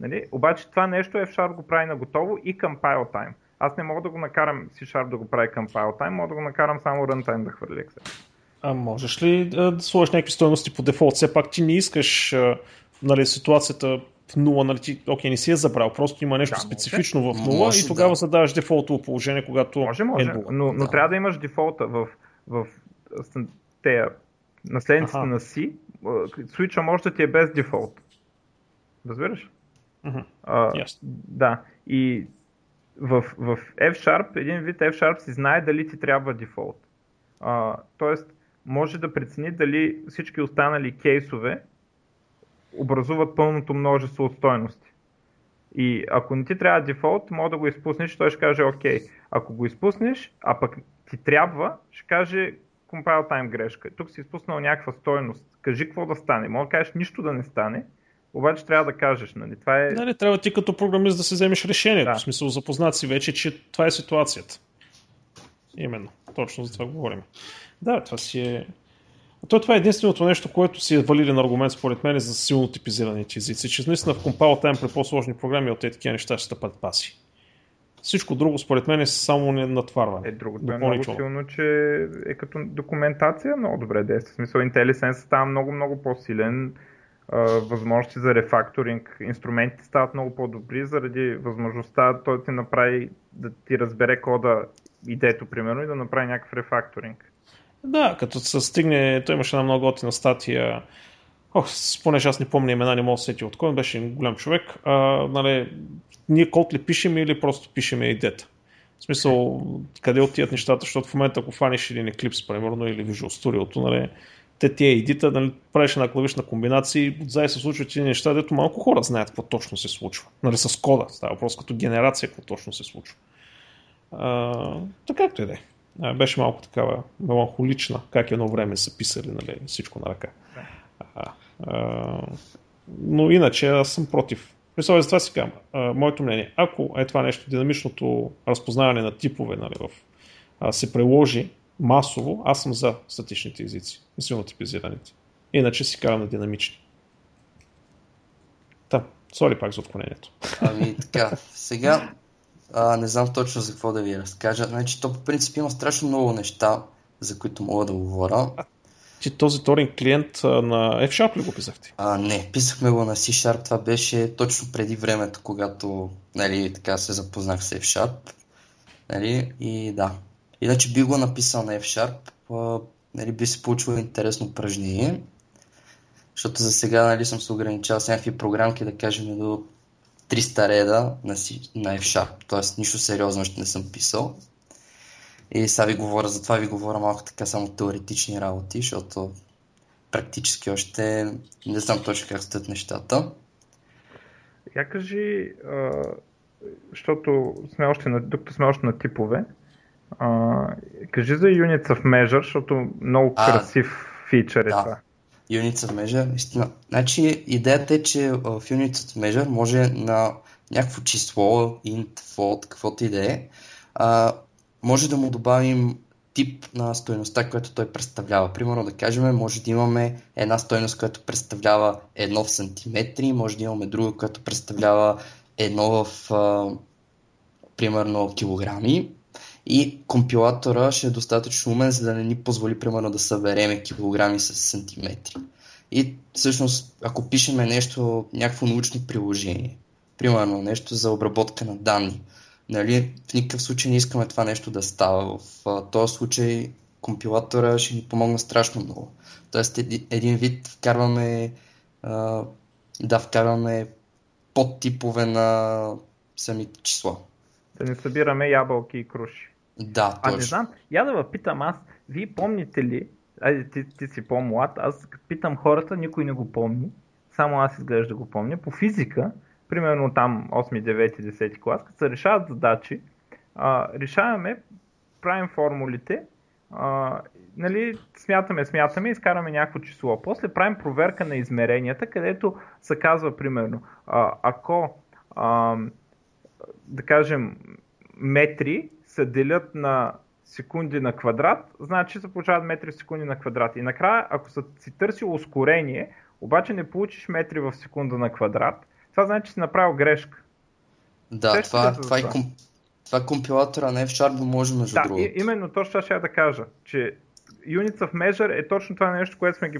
нали? Обаче това нещо F# го прави на готово и compile time. Аз не мога да го накарам C# да го прави compile time, мога да го накарам само runtime да хвърли exception. А можеш ли да сложиш някакви стойности по дефолт? Все пак ти не искаш, нали, ситуацията в 0, нали, ти, окей, не си е забрал, просто има нещо специфично в 0 може, и тогава задаваш дефолтово положение, когато може. Но трябва да имаш дефолта в тея наследниците на C. Switch-а може да ти е без дефолт. Разбираш? Yes. Да. И в F# един вид F# си знае дали ти трябва дефолт. Тоест, може да прецени дали всички останали кейсове образуват пълното множество от стойности. И ако не ти трябва дефолт, може да го изпуснеш, той ще каже окей. Ако го изпуснеш, а пък ти трябва, ще каже compile time грешка. Тук си изпуснал някаква стойност. Кажи какво да стане. Може да кажеш нищо да не стане, обаче трябва да кажеш. Нали? Това е... Нали, трябва ти като програмист да си вземеш решението. Да. В смисъл, запознат си вече, че това е ситуацията. Именно. Точно за това говорим. Да, това си е... То това е единственото нещо, което си е валиден аргумент според мен за силно типизираните езици. Че наистина в компайл тайм при по-сложни програми от тези такива неща ще стъпат паси. Всичко друго според мен е само натварване. Е, другото е много силно, че е като документация много добре действа. В смисъл IntelliSense става много по-силен. Възможности за рефакторинг, инструментите стават много по-добри заради възможността той да ти направи, да ти разбере кода идето, примерно, и да направи някакъв рефакторинг. Да, като се стигне, той имаше една много готина статия, понеже аз не помня имена, не мога да сетя от кой, беше голям човек, нали, ние код ли пишем или просто пишем идета? В смисъл, къде отиват нещата, защото в момента ако фаниш един Eclipse, примерно, или Visual Studio-то, нали, те тия едита, нали, правиш една клавишна комбинация и отзай се случват тези неща, дето малко хора знаят какво точно се случва. Нали, с кода, става въпрос като генерация какво точно се случва. Така както и да е. Беше малко такава меланхолична, как едно време са писали, нали, всичко на ръка. Но иначе аз съм против. Мисля, за това си казвам. Моето мнение, ако е това нещо, динамичното разпознаване на типове, нали, се приложи масово, аз съм за статичните езици и силно типизираните. Иначе си карам на динамични. Та, сори пак за отклонението. Ами така, сега не знам точно за какво да ви разкажа. Значи, то по принцип има страшно много неща, за които мога да говоря. Ти този торин клиент на F# ли го писахте? Не, писахме го на C#, това беше точно преди времето, когато, нали, така се запознах с F#. Нали, и да. Иначе би го написал на F#, нали, би се получило интересно упражнение, защото за сега, нали, съм се ограничал с някакви програмки, да кажем, до 300 реда на F#, т.е. нищо сериозно ще не съм писал. И сега ви говоря, затова ви говоря малко така само теоретични работи, защото практически още не знам точно как стоят нещата. Я кажи, защото сме още на типове, кажи за Units of Measure, защото много красив фичър е това. Units of Measure, истина. Значи идеята е, че в Units of Measure може на някакво число, int, float, каквото и да е, може да му добавим тип на стойността, която той представлява. Примерно да кажем, може да имаме една стойност, която представлява 1 в сантиметри, може да имаме друга, която представлява 1 в примерно килограми. И компилатора ще е достатъчно умен, за да не ни позволи, примерно, да събереме килограми с сантиметри. И всъщност, ако пишеме нещо, някакво научно приложение, примерно нещо за обработка на данни, нали, в никакъв случай не искаме това нещо да става. В този случай компилатора ще ни помогна страшно много. Тоест, един вид вкарваме подтипове на самите числа. Да не събираме ябълки и круши. Да, точно. Не знам, я да питам аз, вие помните ли, айде ти си по-млад, аз питам хората, никой не го помни, само аз изглежда да го помня, по физика, примерно там 8, 9, 10 клас, като се решават задачи, решаваме, правим формулите, нали, смятаме, изкараме някакво число, после правим проверка на измеренията, където се казва, примерно, ако... да кажем, метри се делят на секунди на квадрат, значи се получават метри в секунди на квадрат. И накрая, ако си търсил ускорение, обаче не получиш метри в секунда на квадрат, това значи, че си направил грешка. Да, това е компилатора на F# го може между другото. Да, именно точно ще я да кажа, че Units of Measure е точно това нещо, което сме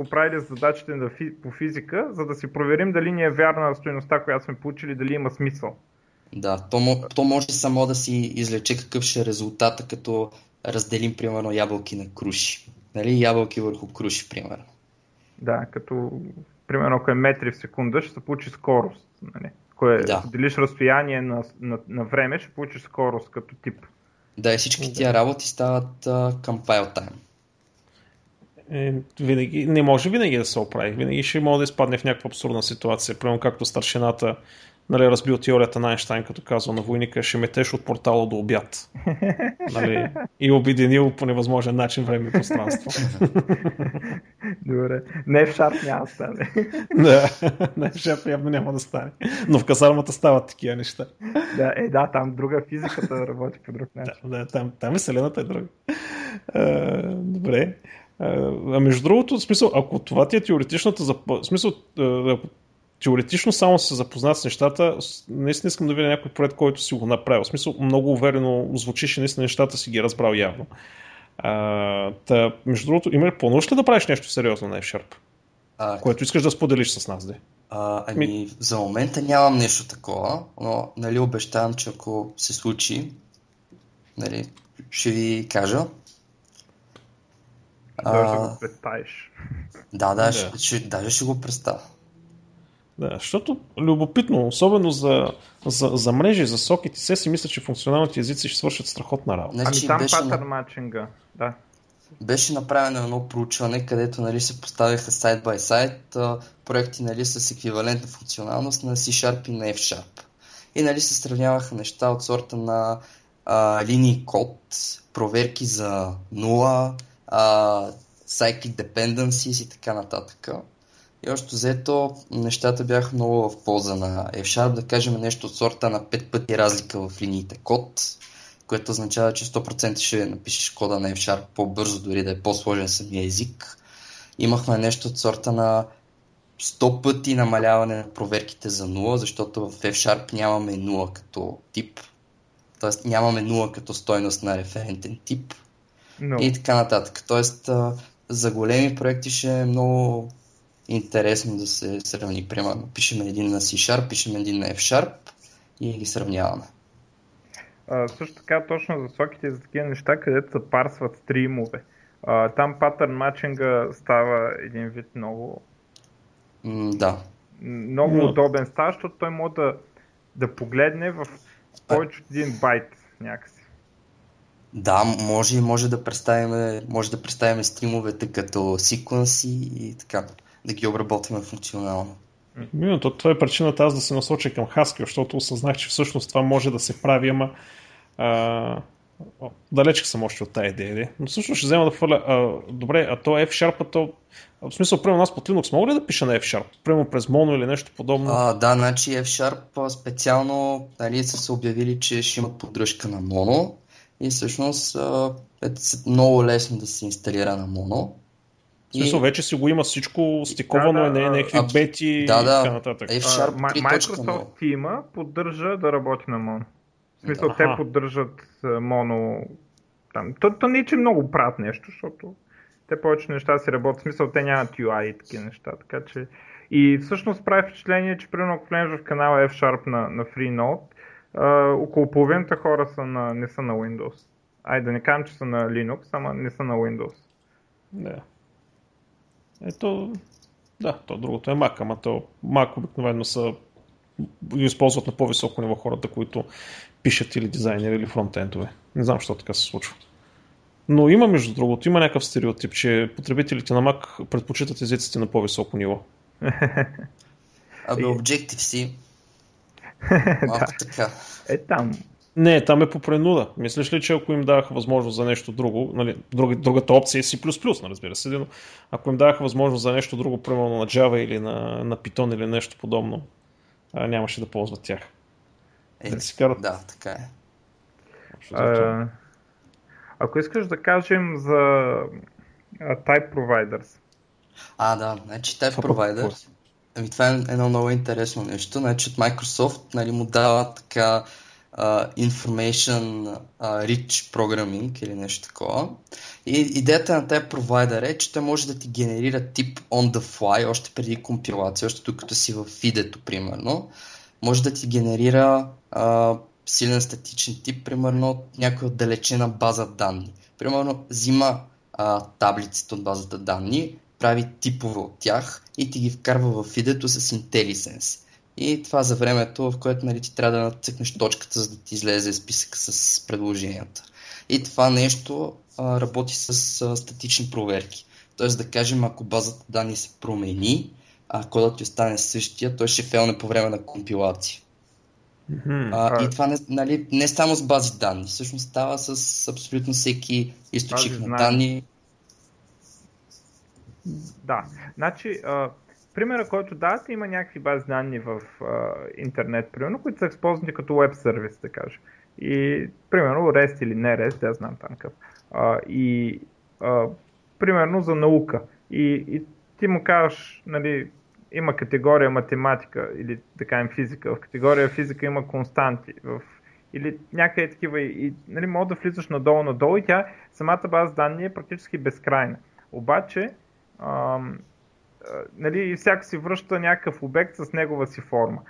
го правили с задачите по физика, за да си проверим дали ни е вярна стойността, която сме получили, дали има смисъл. Да, то може само да си излече какъв ще е резултата, като разделим, примерно, ябълки на круши. Нали, ябълки върху круши, примерно. Да, като, примерно, ако е метри в секунда, ще се получи скорост. Нали? Ако делиш разстояние на време, ще получиш скорост като тип. Да, и всички тия работи стават компайл тайм. Винаги, не може винаги да се оправи. Винаги ще може да изпадне в някаква абсурдна ситуация. Примерно, както старшината нали, разбил теорията на Айнщайн, като казва на войника, ще метеш от портала до обяд. Нали, и обединил по невъзможен начин време и пространство. Добре. Не в шарп няма да стане. Да, не в шарп явно няма да стане. Но в казармата стават такива неща. Да, е, да, там друга физиката работи по друг начин. Да, да, там веселената е друга. Добре. А между другото, в смисъл, ако това ти е теоретичната в смисъл, теоретично само се запознат с нещата, наистина искам да видя някой проект, който си го направил. В смисъл, много уверено звучиш и наистина нещата си ги разбрал явно. Та, между другото, има ли плануваш ли да правиш нещо сериозно на F#, което искаш да споделиш с нас? За момента нямам нещо такова, но нали, обещавам, че ако се случи, нали, ще ви кажа. Да го представиш. Да. Даже ще го представя. Да, защото любопитно, особено за мрежи, за сокети, се си мисля, че функционалните езици ще свършат страхотна работа. Значи, там патърн матчинга, да. Беше направено едно проучване, където нали, се поставиха сайт бай сайт проекти нали, с еквивалентна функционалност на C# и на F#. И нали, се сравняваха неща от сорта на линии код, проверки за 0, psychic dependencies и така нататък. И още взето нещата бяха много в полза на F#, да кажем нещо от сорта на 5 пъти разлика в линиите код, което означава, че 100% ще напишеш кода на F# по-бързо, дори да е по-сложен самия език. Имахме нещо от сорта на 100 пъти намаляване на проверките за 0, защото в F# нямаме 0 като тип, т.е. нямаме 0 като стойност на референтен тип. No. И така нататък. Тоест, за големи проекти ще е много интересно да се сравни. Примерно, пишем един на C#, пишем един на F# и ги сравняваме. Също така, точно за сокети и за такива неща, където се парсват стримове. Там патърн матчинга става един вид много... Много удобен стаж, защото той може да погледне в повече от един байт някакси. Да, може да представим стримовете като секвенси и така, да ги обработваме функционално. Минуто, това е причината аз да се насоча към Haskell, защото осъзнах, че всъщност това може да се прави, ама далечка съм още от тази идея. Но всъщност ще взема да хвърля, добре, а то F-Sharp, в смисъл, примерно аз под Linux мога ли да пиша на F-Sharp? Примерно през Mono или нещо подобно? Да, значи F-Sharp специално нали, са се обявили, че ще имат поддръжка на Mono. И всъщност е много лесно да се инсталира на Mono. Всъщност вече си го има всичко стиковано и не някакви бети и така нататък. Microsoft има, поддържа да работи на Mono. В смисъл, те поддържат Mono. То не че много правят нещо, защото те повече неща си работят. В смисъл, те нямат UI и такива неща. Така че... И всъщност прави впечатление, че примерно ако влезеш в канала F# на FreeNode, около половината хора не са на Windows. Айде да не кажем, че са на Linux, ама не са на Windows. Да. Ето, да, то другото е Mac, ама то Mac обикновено ги използват на по-високо ниво хората, които пишат или дизайнери, или фронтендове. Не знам, защо така се случва. Но има, между другото, има някакъв стереотип, че потребителите на Mac предпочитат езиците на по-високо ниво. Objective-C. Така. Не, там е по принуда. Мислиш ли, че ако им даваха възможност за нещо друго, нали, другата опция е C++, нали, разбира се, но ако им даваха възможност за нещо друго, примерно на Java или на Python или нещо подобно, нямаше да ползват тях. Да, така е. Ако искаш да кажем за Type Providers. Значи Type Providers. Това е едно много интересно нещо. Значи от Microsoft нали, му дава така Information Rich Programming или нещо такова. И идеята на тази провайдър е, че той може да ти генерира тип on the fly, още преди компилация, още докато си в фидето, примерно. Може да ти генерира силен статичен тип, примерно от някоя отдалечена база данни. Примерно взима таблиците от базата данни, прави типове от тях и ти ги вкарва в идето с IntelliSense. И това за времето, в което нали, ти трябва да нацъкнеш точката, за да ти излезе списък с предложенията. И това нещо работи с статични проверки. Тоест да кажем, ако базата данни се промени, а кодът ти остане същия, той ще фейлне по време на компилация. И това не само с бази данни, всъщност става с абсолютно всеки източник на данни. Да, значи примера, който давате, има някакви бази данни в интернет, примерно, които са използвани като веб сервис, да кажа. И примерно REST или не REST, да знам там къв. И примерно за наука. И ти му кажеш, нали, има категория математика или да кажем физика. В категория физика има константи. Или някакви такива. И, нали, може да влизаш надолу-надолу и тя самата база данни е практически безкрайна. Обаче, нали, всяко си връща някакъв обект с негова си форма.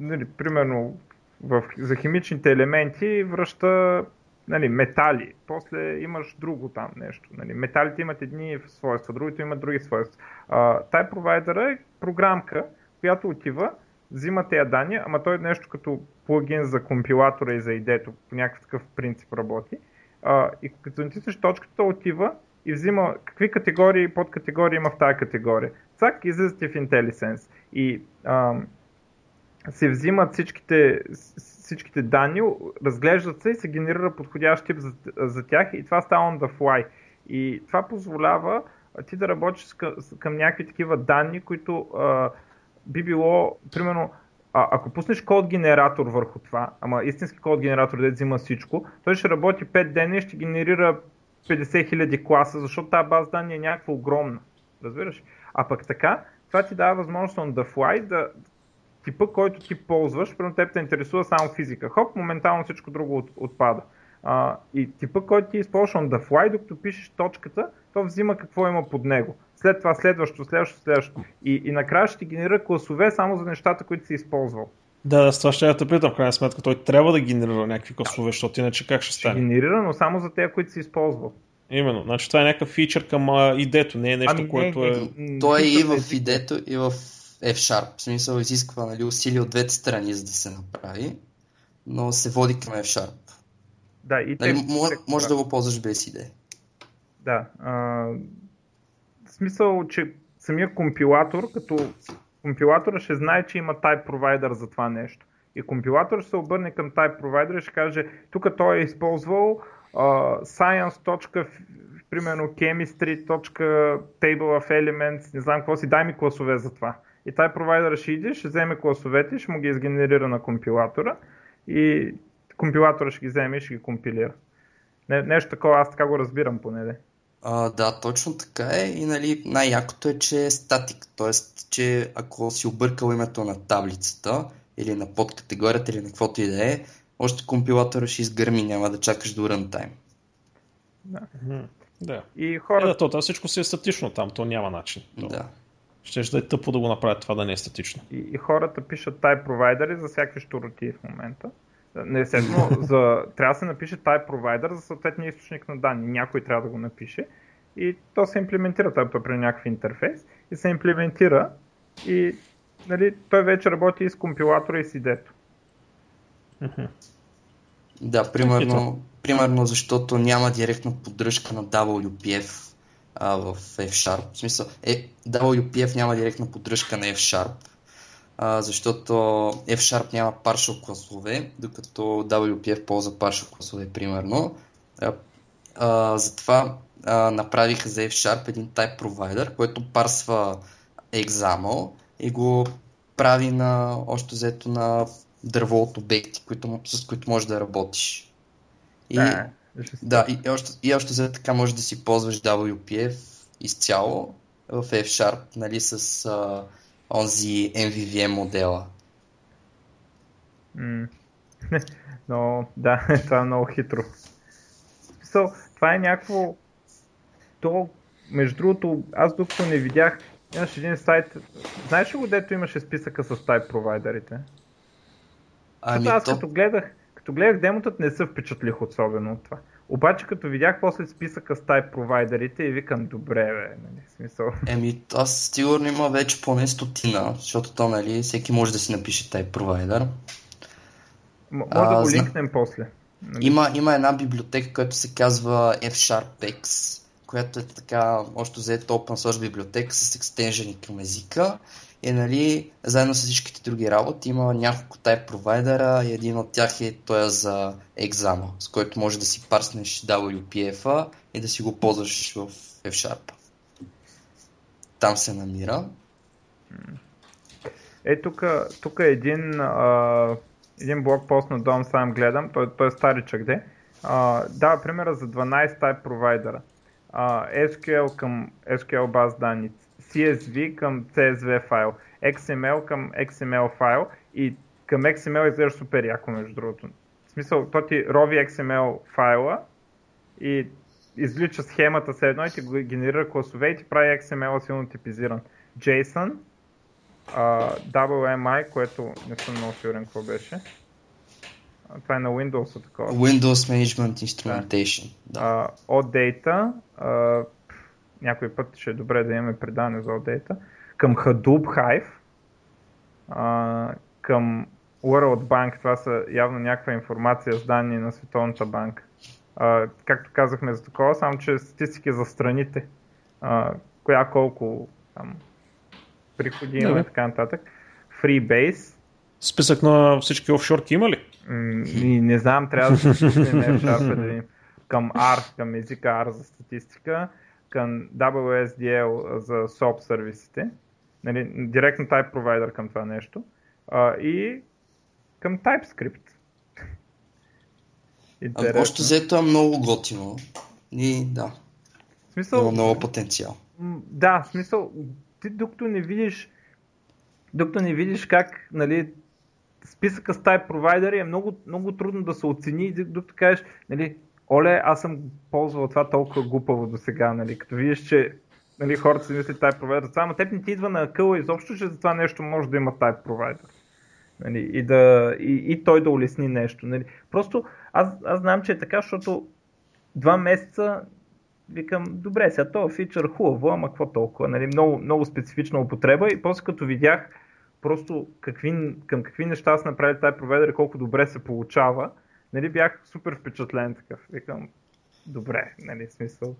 Нали, примерно за химичните елементи връща, нали, метали. После имаш друго там нещо. Нали, металите имат едни свойства, другите имат други свойства. Тай провайдера е програмка, която отива, взима тези данни, ама той е нещо като плагин за компилатора и за IDE-то, по някакъв такъв принцип работи. И като натиснеш точката, отива и взима какви категории и подкатегории има в тази категория. Цак, излиза ти в IntelliSense. И се взимат всичките данни, разглеждат се и се генерира подходящ тип за тях, и това става on the fly. И това позволява ти да работиш към някакви такива данни, които би било, примерно, ако пуснеш код генератор върху това, ама истински код генератор, да взима всичко, той ще работи 5 дена и ще генерира 50 000 класа, защото тази база данни е някаква огромна. Разбираш? А пък така, това ти дава възможност on the fly да типа, който ти ползваш, примерно теб те интересува само физика. Хоп, моментално всичко друго отпада. И типа, който ти използваш on the fly, докато пишеш точката, то взима какво има под него. След това следващо. И накрая ще ти генерира класове само за нещата, които си използвал. Да, с това ще я те питам, в крайна сметка. Той трябва да генерира някакви класове, защото иначе как ще стане? Генерира, но само за те, които си използвал. Именно, значи това е някакъв фичър към IDE-то, не е нещо, което е... Той е и в IDE-то, и в F#. В смисъл, изисква, нали, усилия от двете страни, за да се направи, но се води към F#. Да, и нали, може да го ползваш без IDE. Да. В смисъл, че самия компилатор, като компилатора ще знае, че има type provider за това нещо. И компилатор ще се обърне към type provider и ще каже, тук той е използвал science. Примерно chemistry.table of elements, не знам какво си, дай ми класове за това. И тай провайдера ще иде, ще вземе класовете, ще му ги изгенерира на компилатора и компилатора ще ги вземе и ще ги компилира. Нещо такова, аз така го разбирам поне. Да, точно така е, и нали, най-якото е, че е статик, т.е. че ако си объркал името на таблицата или на подкатегорията или на каквото и да е, още компилатора ще изгърми, няма да чакаш до runtime. Да. Да. И хората... това всичко си е статично там, то няма начин. Да. Щеш да е тъпо да го направят това да не е статично. И хората пишат type provider за всякакви щуротии в момента. Естествено, трябва да се напише type provider за съответния източник на данни. Някой трябва да го напише и то се имплементира, той при някакъв интерфейс и се имплементира и, нали, той вече работи и с компилатора и с IDE-то. Да, примерно, защото няма директна поддръжка на WPF в F#. В смисъл, WPF няма директна поддръжка на F#, защото F# няма partial класове, докато WPF ползва partial класове, примерно. Затова направиха за F# един type provider, който парсва XML и го прави на още взето на дърво от обекти, с които можеш да работиш. И още за така можеш да си ползваш WPF изцяло в F#, нали, с онзи MVVM модела. Но да, това е много хитро. Това е някакво... Между другото, аз докато не видях, имаш един сайт... Знаеш ли го, дето имаше списъка с type провайдерите? Аз като гледах демото, не се впечатлих особено от това. Обаче като видях после списъка с type провайдерите и викам, добре бе, нали, смисъл. Аз сигурно има вече поне 100, защото то, нали, всеки може да си напише type провайдер. Може да го линкнем после. Има една библиотека, която се казва F#X, която е така, още взето open source библиотека с екстенжени към езика е, нали, заедно с всичките други работи, има няколко type провайдера и един от тях е той за екзама, с който може да си парснеш WPF-а и да си го ползваш в F#. Там се намира. Е, тук е един блокпост на Don Syme гледам, той е старичък, де. Дава примера за 12 type провайдера. SQL към SQL баз данни, CSV към CSV файл, XML към XML файл и към XML изглежда супер яко, между другото. В смисъл, то ти рови XML файла и излича схемата след едно и ти го генерира класове и ти прави XML силно типизиран. JSON, WMI, което не съм много сигурен какво беше. Това е на Windows, такова. Windows Management Instrumentation. Да. OData, някой път ще е добре да имаме предаване за OData. Към Hadoop Hive, към World Bank, това са явно някаква информация с данни на Световната банка. Както казахме за такова, само че статистики за страните, коя колко там, приходи има и така нататък. Freebase. Списък на всички офшорки има ли? Не знам, трябва да се пуснем към R, към езика R за статистика, към WSDL за SOAP сервисите, нали, директно type провайдер към това нещо и към TypeScript. Общо взето е много готино и да, има много потенциал. Да, в смисъл, ти докато не видиш как, нали, списъка с type провайдери е много, много трудно да се оцени и докато кажеш, нали, оле, аз съм ползвал това толкова глупаво до сега, нали, като видиш, че, нали, хората си мислят type провайдер, ама теб не ти идва на къла изобщо, че за това нещо може да има type провайдер, нали, и той да улесни нещо. Нали. Просто аз знам, че е така, защото 2 месеца викам, добре, сега този фичър хубаво, ама какво толкова, нали, много, много специфична употреба и после като видях просто към какви неща са направили тази провайдер и колко добре се получава, нали, бях супер впечатлен такъв. Викам, добре, нали, смисъл.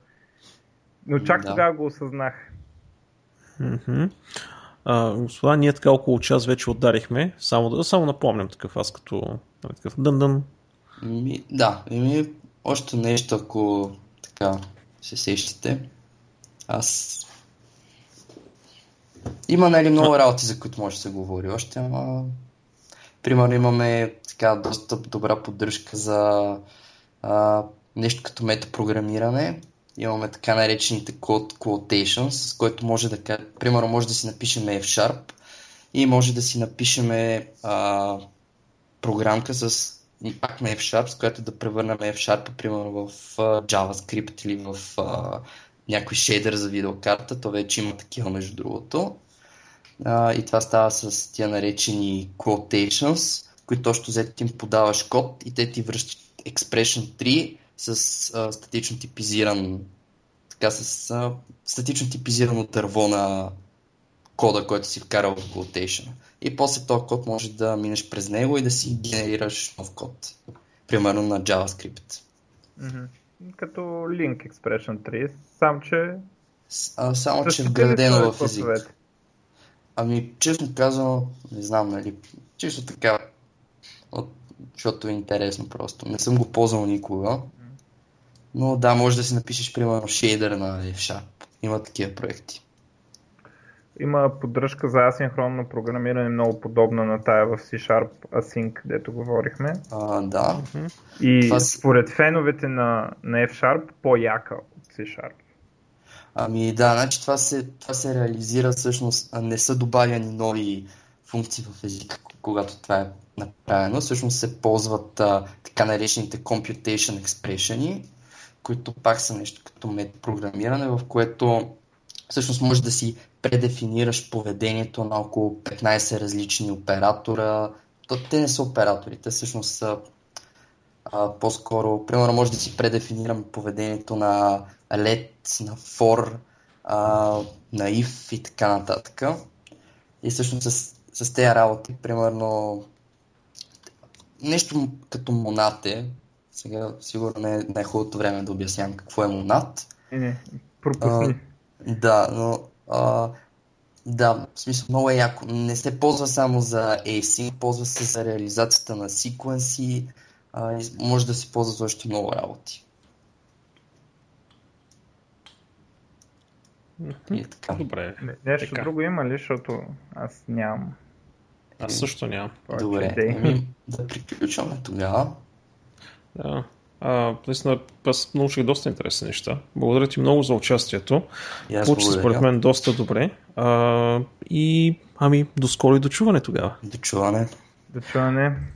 Но чак тогава го осъзнах. Господа, ние така около час вече отдарихме, само напомням такъв аз като такъв дън-дън. Да, още нещо, ако така се сещате. Има, нали, много работи, за които може да се говори още, ама примерно имаме така доста добра поддръжка за нещо като метапрограмиране. Имаме така наречените code quotations, с който може да, примерно, може да си напишем F# и може да си напишем програмка с пак на F#, с която да превърнем F# примерно в JavaScript или в някой шейдър за видеокарта, то вече има такива, между другото. И това става с тия наречени quotations, които още взето им подаваш код и те ти връщат expression 3 с статично типизиран, така, с статично типизирано дърво на кода, който си вкарал в quotation. И после този код може да минеш през него и да си генерираш нов код, примерно на JavaScript. Mm-hmm. Като LINQ Expression 3, само че вградено в език. Ами, честно казано, не знам, нали, често така, защото е интересно просто. Не съм го ползвал никога, но да, може да си напишеш, примерно, шейдър на F#. Има такива проекти. Има поддръжка за асинхронно програмиране, много подобна на тая в C# Async, дето говорихме. Да. И това... според феновете на F# по-яка от C#. Ами да, значи това се реализира всъщност, не са добавяни нови функции в езика, когато това е направено. Всъщност се ползват така наречените computation expressions, които пак са нещо като метапрограмиране, в което всъщност може да си предефинираш поведението на около 15 различни оператора. Те не са оператори, те всъщност са по-скоро, примерно може да си предефинирам поведението на let, на for, на if и така нататък. И всъщност с тези работи, примерно нещо като монате, сега сигурно не е хубавото време да обяснявам какво е монат. Не, пропусни. Да, но Да, в смисъл много е яко. Не се ползва само за async, ползва се за реализацията на секвенси. Може да се ползва още много работи. И така. Добре. Нещо така. Друго има ли, защото аз нямам. Аз също нямам. Добре, да приключваме тогава. Да. Наистина, аз научих доста интересни неща. Благодаря ти много за участието. Получи се според мен доста добре. И до скоро и до чуване тогава. До чуване.